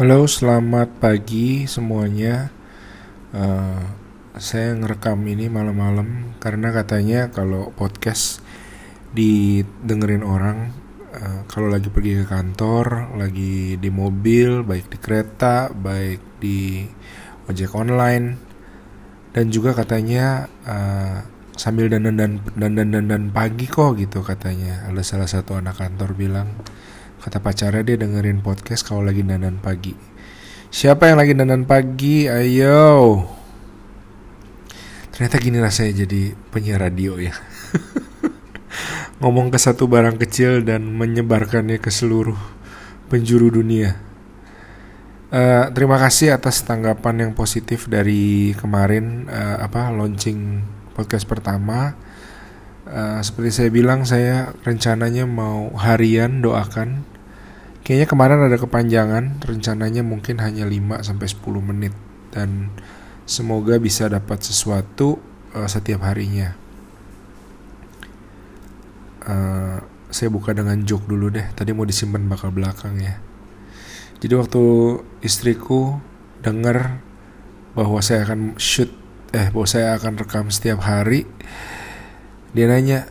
Halo, selamat pagi semuanya. Saya ngerekam ini malam-malam karena katanya kalau podcast didengerin orang kalau lagi pergi ke kantor, lagi di mobil, baik di kereta, baik di ojek online, dan juga katanya sambil dandan pagi kok gitu katanya. Ada salah satu anak kantor bilang, kata pacarnya dia dengerin podcast kalau lagi dandan pagi. Siapa yang lagi dandan pagi? Ayo. Ternyata gini rasanya jadi penyiar radio ya. Ngomong ke satu barang kecil dan menyebarkannya ke seluruh penjuru dunia. Terima kasih atas tanggapan yang positif dari kemarin launching podcast pertama. Seperti saya bilang, saya rencananya mau harian, doakan. Kayaknya kemarin ada kepanjangan, rencananya mungkin hanya 5-10 menit. Dan semoga bisa dapat sesuatu setiap harinya. Saya buka dengan joke dulu deh, tadi mau disimpan bakal belakang ya. Jadi waktu istriku dengar bahwa saya akan rekam setiap hari, dia nanya,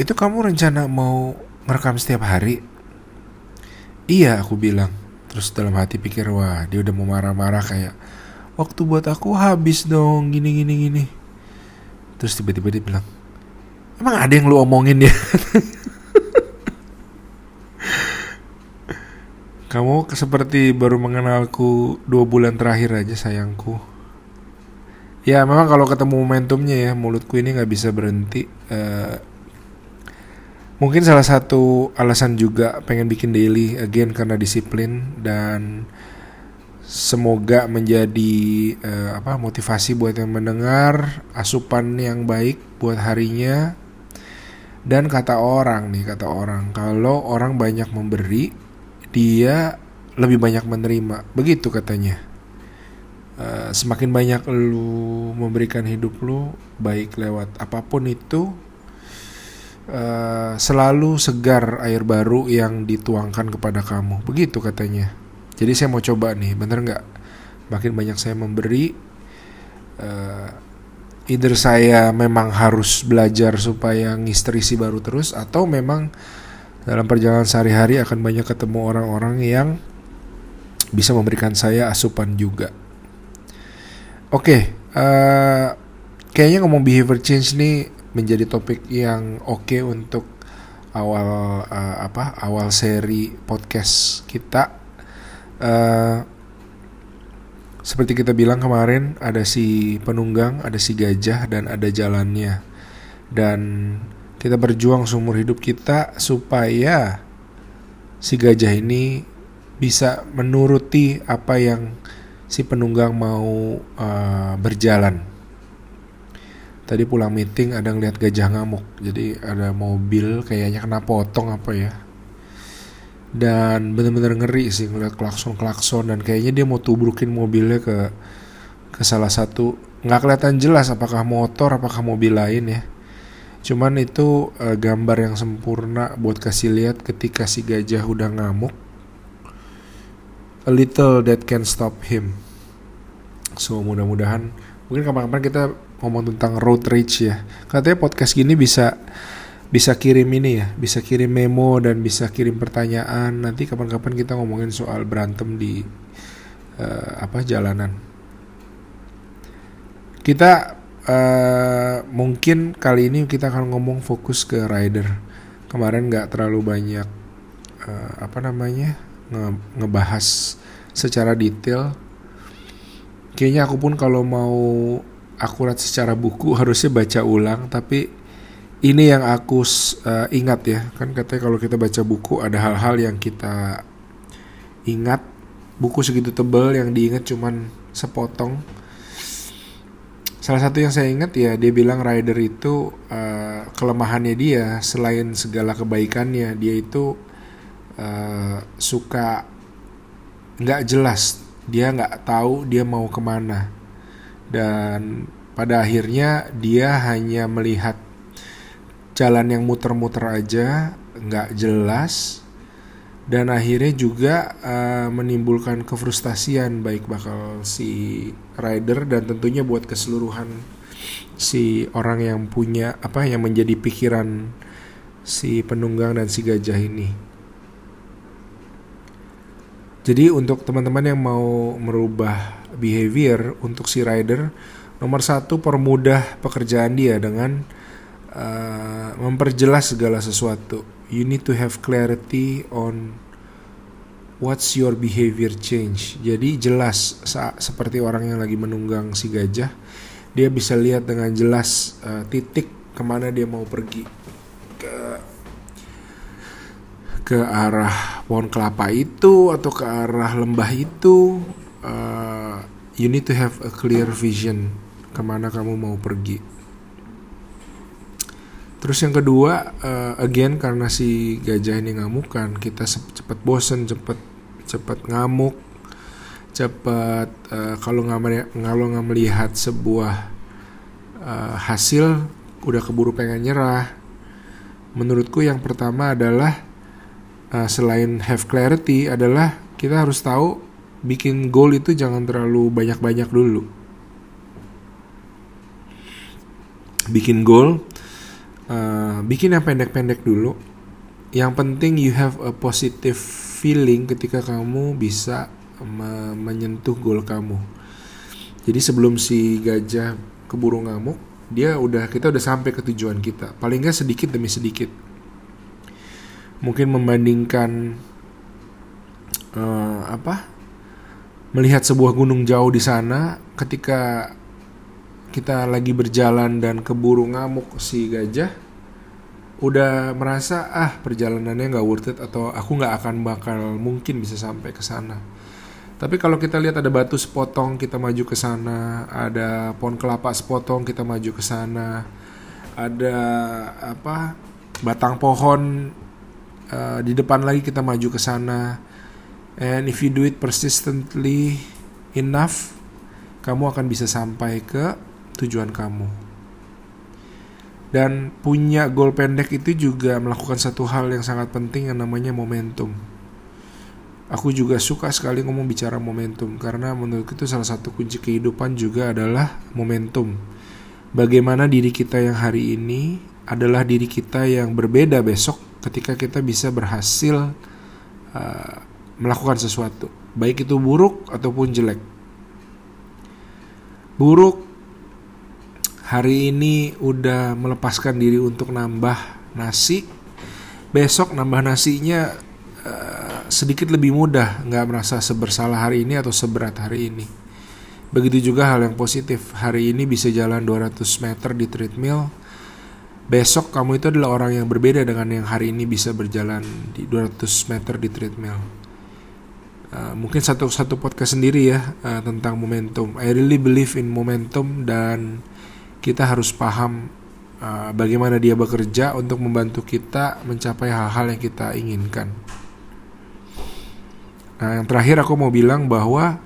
"Itu kamu rencana mau ngerekam setiap hari?" "Iya," aku bilang. Terus dalam hati pikir, wah, dia udah mau marah-marah kayak, "Waktu buat aku habis dong, gini." Terus tiba-tiba dia bilang, "Emang ada yang lu omongin ya?" "Kamu seperti baru mengenalku 2 bulan terakhir aja, sayangku." Ya memang kalau ketemu momentumnya ya, mulutku ini gak bisa berhenti. Mungkin salah satu alasan juga pengen bikin daily again karena disiplin. Dan semoga menjadi motivasi buat yang mendengar, asupan yang baik buat harinya. Dan kata orang, kalau orang banyak memberi, dia lebih banyak menerima. Begitu katanya. Semakin banyak lu memberikan hidup lu, baik lewat apapun itu, selalu segar air baru yang dituangkan kepada kamu. Begitu katanya. Jadi saya mau coba nih, bener gak? Makin banyak saya memberi, either saya memang harus belajar supaya ngistri baru terus, atau memang dalam perjalanan sehari-hari akan banyak ketemu orang-orang yang bisa memberikan saya asupan juga. Oke, kayaknya ngomong behavior change nih menjadi topik yang oke untuk awal seri podcast kita. Seperti kita bilang kemarin, ada si penunggang, ada si gajah, dan ada jalannya. Dan kita berjuang seumur hidup kita supaya si gajah ini bisa menuruti apa yang si penunggang mau berjalan. Tadi pulang meeting ada ngeliat gajah ngamuk. Jadi ada mobil kayaknya kena potong apa ya. Dan bener-bener ngeri sih ngeliat klakson-klakson. Dan kayaknya dia mau tubrukin mobilnya ke salah satu. Nggak kelihatan jelas apakah motor, apakah mobil lain ya. Cuman itu gambar yang sempurna buat kasih lihat ketika si gajah udah ngamuk. A little that can stop him. So mudah-mudahan, mungkin kapan-kapan kita ngomong tentang road rage ya. Katanya podcast gini bisa kirim ini ya, bisa kirim memo dan bisa kirim pertanyaan. Nanti kapan-kapan kita ngomongin soal berantem di jalanan. Kita mungkin kali ini kita akan ngomong fokus ke rider. Kemarin nggak terlalu banyak ngebahas secara detail. Kayaknya aku pun kalau mau akurat secara buku harusnya baca ulang, tapi ini yang aku ingat ya. Kan katanya kalau kita baca buku ada hal-hal yang kita ingat. Buku segitu tebal yang diingat cuman sepotong. Salah satu yang saya ingat ya, dia bilang rider itu kelemahannya dia selain segala kebaikannya, dia itu suka nggak jelas, dia nggak tahu dia mau kemana, dan pada akhirnya dia hanya melihat jalan yang muter-muter aja, nggak jelas, dan akhirnya juga menimbulkan kefrustasian baik bakal si rider dan tentunya buat keseluruhan si orang yang punya yang menjadi pikiran si penunggang dan si gajah ini. Jadi untuk teman-teman yang mau merubah behavior untuk si rider, nomor satu, permudah pekerjaan dia dengan memperjelas segala sesuatu. You need to have clarity on what's your behavior change. Jadi jelas, seperti orang yang lagi menunggang si gajah, dia bisa lihat dengan jelas titik kemana dia mau pergi, ke arah pohon kelapa itu atau ke arah lembah itu. You need to have a clear vision kemana kamu mau pergi. Terus yang kedua, again karena si gajah ini ngamukan, kita cepat bosen, cepat ngamuk, cepat kalau nggak melihat sebuah hasil udah keburu pengen nyerah. Menurutku yang pertama adalah selain have clarity adalah kita harus tahu bikin goal itu jangan terlalu banyak-banyak dulu. Bikin goal, bikin yang pendek-pendek dulu. Yang penting you have a positive feeling ketika kamu bisa menyentuh goal kamu. Jadi sebelum si gajah keburu ngamuk, kita udah sampai ke tujuan kita. Paling nggak sedikit demi sedikit. Mungkin membandingkan melihat sebuah gunung jauh di sana, ketika kita lagi berjalan dan keburu ngamuk si gajah, udah merasa perjalanannya nggak worth it atau aku nggak akan bakal mungkin bisa sampai ke sana. Tapi kalau kita lihat ada batu sepotong, kita maju ke sana, ada pohon kelapa sepotong, kita maju ke sana, ada batang pohon di depan lagi, kita maju ke sana. And if you do it persistently enough, kamu akan bisa sampai ke tujuan kamu. Dan punya goal pendek itu juga melakukan satu hal yang sangat penting yang namanya momentum. Aku juga suka sekali ngomong bicara momentum, karena menurutku itu salah satu kunci kehidupan juga adalah momentum. Bagaimana diri kita yang hari ini adalah diri kita yang berbeda besok ketika kita bisa berhasil melakukan sesuatu, baik itu buruk ataupun jelek. Buruk, hari ini udah melepaskan diri untuk nambah nasi, besok nambah nasinya sedikit lebih mudah, gak merasa sebersalah hari ini atau seberat hari ini. Begitu juga hal yang positif, hari ini bisa jalan 200 meter di treadmill, besok kamu itu adalah orang yang berbeda dengan yang hari ini bisa berjalan di 200 meter di treadmill. Mungkin satu podcast sendiri ya tentang momentum. I really believe in momentum, dan kita harus paham bagaimana dia bekerja untuk membantu kita mencapai hal-hal yang kita inginkan. Nah, yang terakhir aku mau bilang bahwa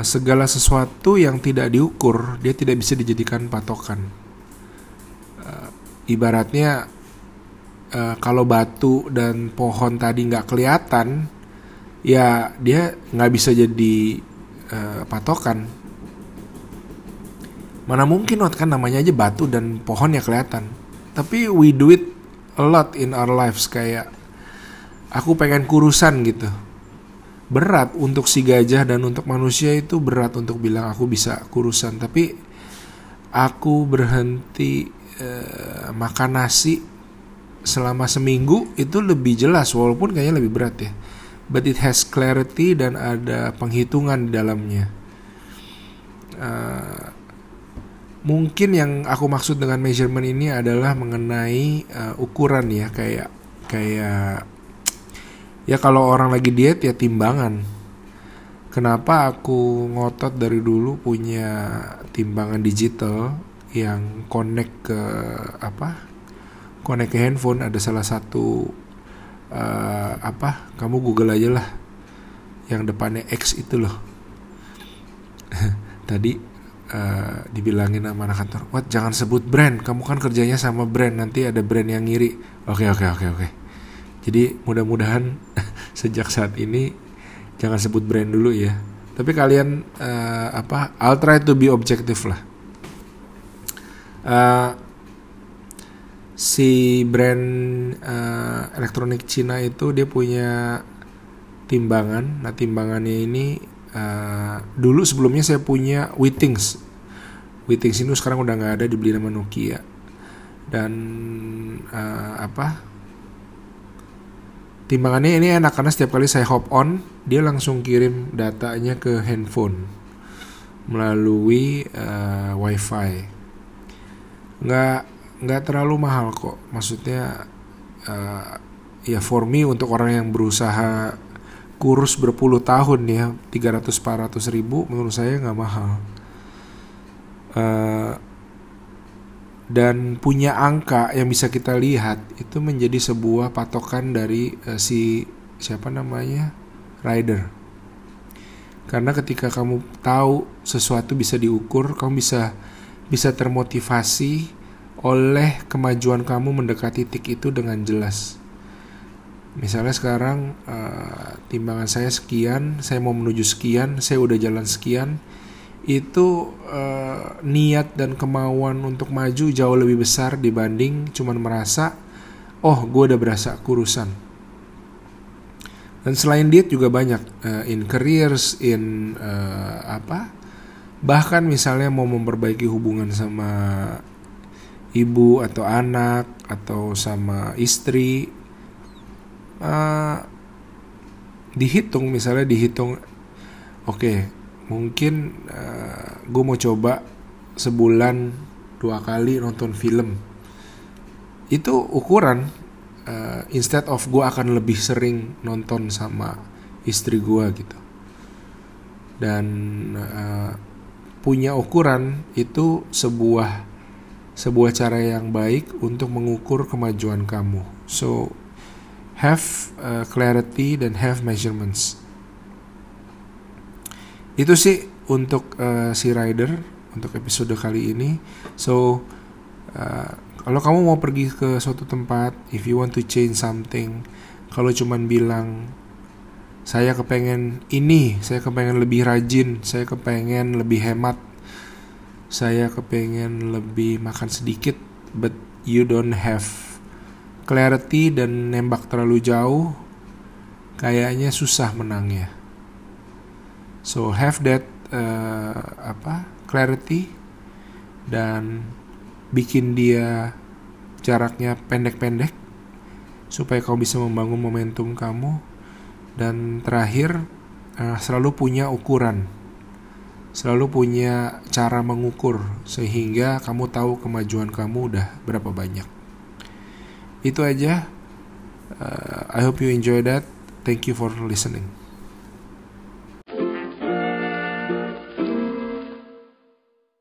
segala sesuatu yang tidak diukur, dia tidak bisa dijadikan patokan. Ibaratnya kalau batu dan pohon tadi nggak kelihatan, ya dia nggak bisa jadi patokan. Mana mungkin, kan namanya aja batu dan pohon ya kelihatan. Tapi we do it a lot in our lives, kayak aku pengen kurusan gitu. Berat untuk si gajah dan untuk manusia itu berat untuk bilang aku bisa kurusan. Tapi aku berhenti makan nasi selama seminggu itu lebih jelas, walaupun kayaknya lebih berat ya, but it has clarity dan ada penghitungan di dalamnya. Mungkin yang aku maksud dengan measurement ini adalah mengenai ukuran ya, kayak ya kalau orang lagi diet ya timbangan. Kenapa aku ngotot dari dulu punya timbangan digital yang connect ke handphone? Ada salah satu kamu Google aja lah yang depannya X itu loh. Tadi dibilangin sama anak kantor, "What, jangan sebut brand, kamu kan kerjanya sama brand, nanti ada brand yang ngiri." Oke. Jadi mudah-mudahan sejak saat ini jangan sebut brand dulu ya. Tapi kalian I'll try to be objective lah. Si brand elektronik Cina itu dia punya timbangan. Nah timbangannya ini dulu sebelumnya saya punya Withings. Withings ini sekarang udah nggak ada, dibeli nama Nokia. Dan timbangannya ini enak karena setiap kali saya hop on, dia langsung kirim datanya ke handphone melalui wifi. Nggak terlalu mahal kok, maksudnya ya for me untuk orang yang berusaha kurus berpuluh tahun ya 300-400 ribu menurut saya nggak mahal. Dan punya angka yang bisa kita lihat itu menjadi sebuah patokan dari rider. Karena ketika kamu tahu sesuatu bisa diukur, kamu bisa termotivasi oleh kemajuan kamu mendekati titik itu dengan jelas. Misalnya sekarang timbangan saya sekian, saya mau menuju sekian, saya udah jalan sekian. Itu niat dan kemauan untuk maju jauh lebih besar dibanding cuman merasa oh gue udah berasa kurusan. Dan selain diet juga banyak in careers, in bahkan misalnya mau memperbaiki hubungan sama ibu atau anak atau sama istri, dihitung oke, mungkin gue mau coba sebulan 2 kali nonton film. Itu ukuran. Instead of gue akan lebih sering nonton sama istri gue gitu. Dan punya ukuran itu sebuah cara yang baik untuk mengukur kemajuan kamu. So have clarity dan have measurements. Itu sih untuk si rider untuk episode kali ini. So kalau kamu mau pergi ke suatu tempat, if you want to change something, kalau cuman bilang saya kepengen ini, saya kepengen lebih rajin, saya kepengen lebih hemat, saya kepengen lebih makan sedikit, but you don't have clarity dan nembak terlalu jauh, kayaknya susah menangnya. So have that clarity dan bikin dia jaraknya pendek-pendek supaya kau bisa membangun momentum kamu. Dan terakhir selalu punya ukuran, selalu punya cara mengukur sehingga kamu tahu kemajuan kamu udah berapa banyak. Itu aja. I hope you enjoy that. Thank you for listening.